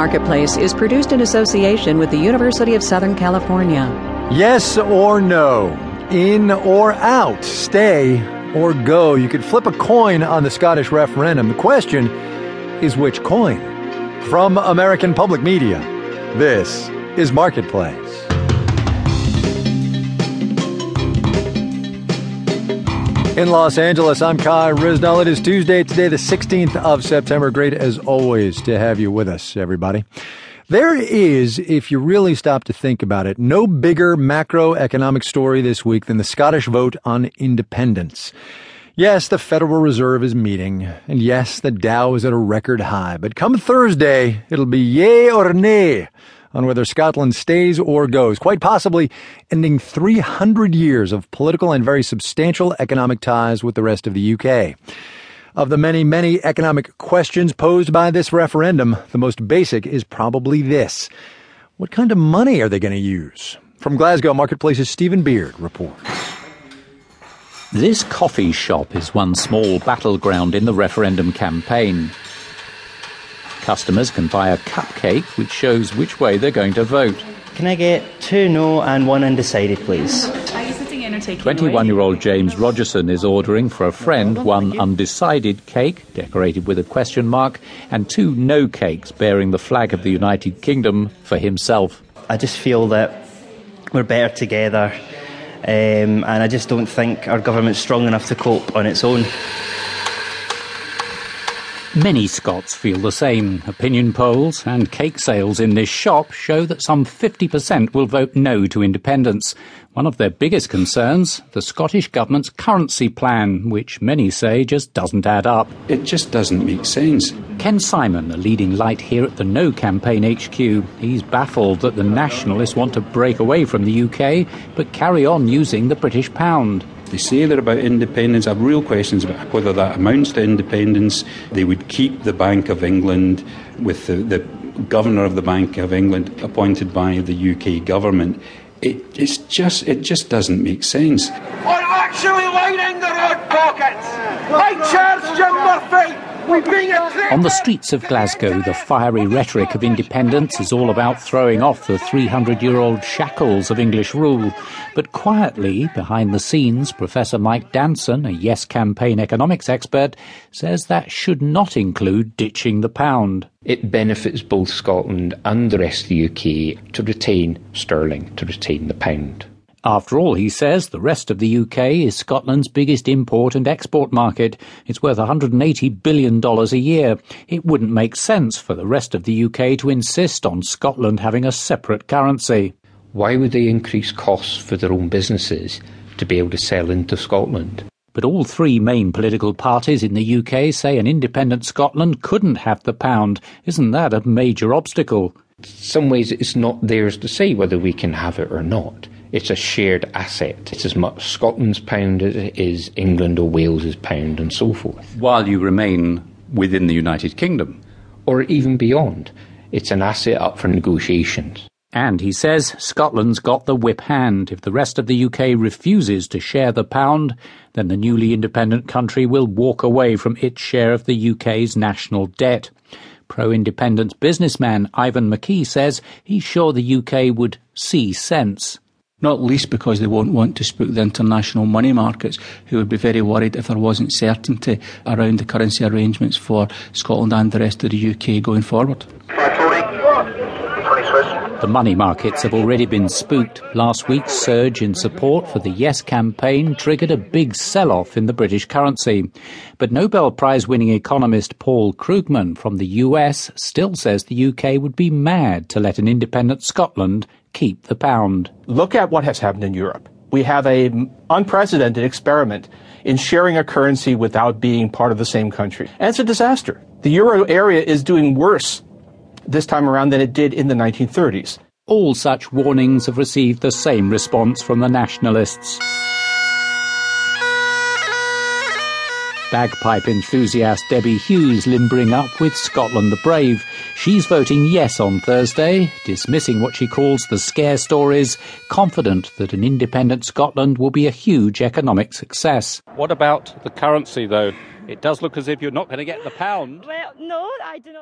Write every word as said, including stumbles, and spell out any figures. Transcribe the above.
Marketplace is produced in association with the University of Southern California. Yes or no, in or out, stay or go. You could flip a coin on the Scottish referendum. The question is which coin? From American Public Media, this is Marketplace. In Los Angeles, I'm Kai Ryssdal. It is Tuesday, today the sixteenth of September. Great, as always, to have you with us, everybody. There is, if you really stop to think about it, no bigger macroeconomic story this week than the Scottish vote on independence. Yes, the Federal Reserve is meeting, and yes, the Dow is at a record high, but come Thursday, it'll be yay or nay on whether Scotland stays or goes, quite possibly ending three hundred years of political and very substantial economic ties with the rest of the U K. Of the many, many economic questions posed by this referendum, the most basic is probably this. What kind of money are they going to use? From Glasgow, Marketplace's Stephen Beard reports. This coffee shop is one small battleground in the referendum campaign. Customers can buy a cupcake which shows which way they're going to vote. Can I get two no and one undecided, please? Are you sitting in or taking away? twenty-one-year-old James Rogerson is ordering for a friend one undecided cake, decorated with a question mark, and two no cakes bearing the flag of the United Kingdom for himself. I just feel that we're better together, um, and I just don't think our government's strong enough to cope on its own. Many Scots feel the same. Opinion polls and cake sales in this shop show that some fifty percent will vote no to independence. One of their biggest concerns, the Scottish government's currency plan, which many say just doesn't add up. It just doesn't make sense. Ken Simon, the leading light here at the No Campaign H Q, he's baffled that the nationalists want to break away from the U K but carry on using the British pound. They say they're about independence. I have real questions about whether that amounts to independence. They would keep the Bank of England with the, the governor of the Bank of England appointed by the U K government. It, it's just, it just doesn't make sense. We're actually lining their own pockets. I charge Jim Murphy. On the streets of Glasgow, the fiery rhetoric of independence is all about throwing off the three hundred-year-old shackles of English rule. But quietly, behind the scenes, Professor Mike Danson, a Yes campaign economics expert, says that should not include ditching the pound. It benefits both Scotland and the rest of the U K to retain sterling, to retain the pound. After all, he says, the rest of the U K is Scotland's biggest import and export market. It's worth one hundred eighty billion dollars a year. It wouldn't make sense for the rest of the U K to insist on Scotland having a separate currency. Why would they increase costs for their own businesses to be able to sell into Scotland? But all three main political parties in the U K say an independent Scotland couldn't have the pound. Isn't that a major obstacle? In some ways, it's not theirs to say whether we can have it or not. It's a shared asset. It's as much Scotland's pound as it is England or Wales's pound and so forth. While you remain within the United Kingdom. Or even beyond. It's an asset up for negotiations. And he says Scotland's got the whip hand. If the rest of the U K refuses to share the pound, then the newly independent country will walk away from its share of the U K's national debt. Pro-independence businessman Ivan McKee says he's sure the U K would see sense. Not least because they won't want to spook the international money markets, who would be very worried if there wasn't certainty around the currency arrangements for Scotland and the rest of the U K going forward. The money markets have already been spooked. Last week's surge in support for the Yes campaign triggered a big sell-off in the British currency. But Nobel Prize-winning economist Paul Krugman from the U S still says the U K would be mad to let an independent Scotland keep the pound. Look at what has happened in Europe. We have an unprecedented experiment in sharing a currency without being part of the same country. And it's a disaster. The euro area is doing worse this time around than it did in the nineteen thirties. All such warnings have received the same response from the nationalists. Bagpipe enthusiast Debbie Hughes limbering up with Scotland the Brave. She's voting yes on Thursday, dismissing what she calls the scare stories, confident that an independent Scotland will be a huge economic success. What about the currency, though? It does look as if you're not going to get the pound. Well, no, I do not.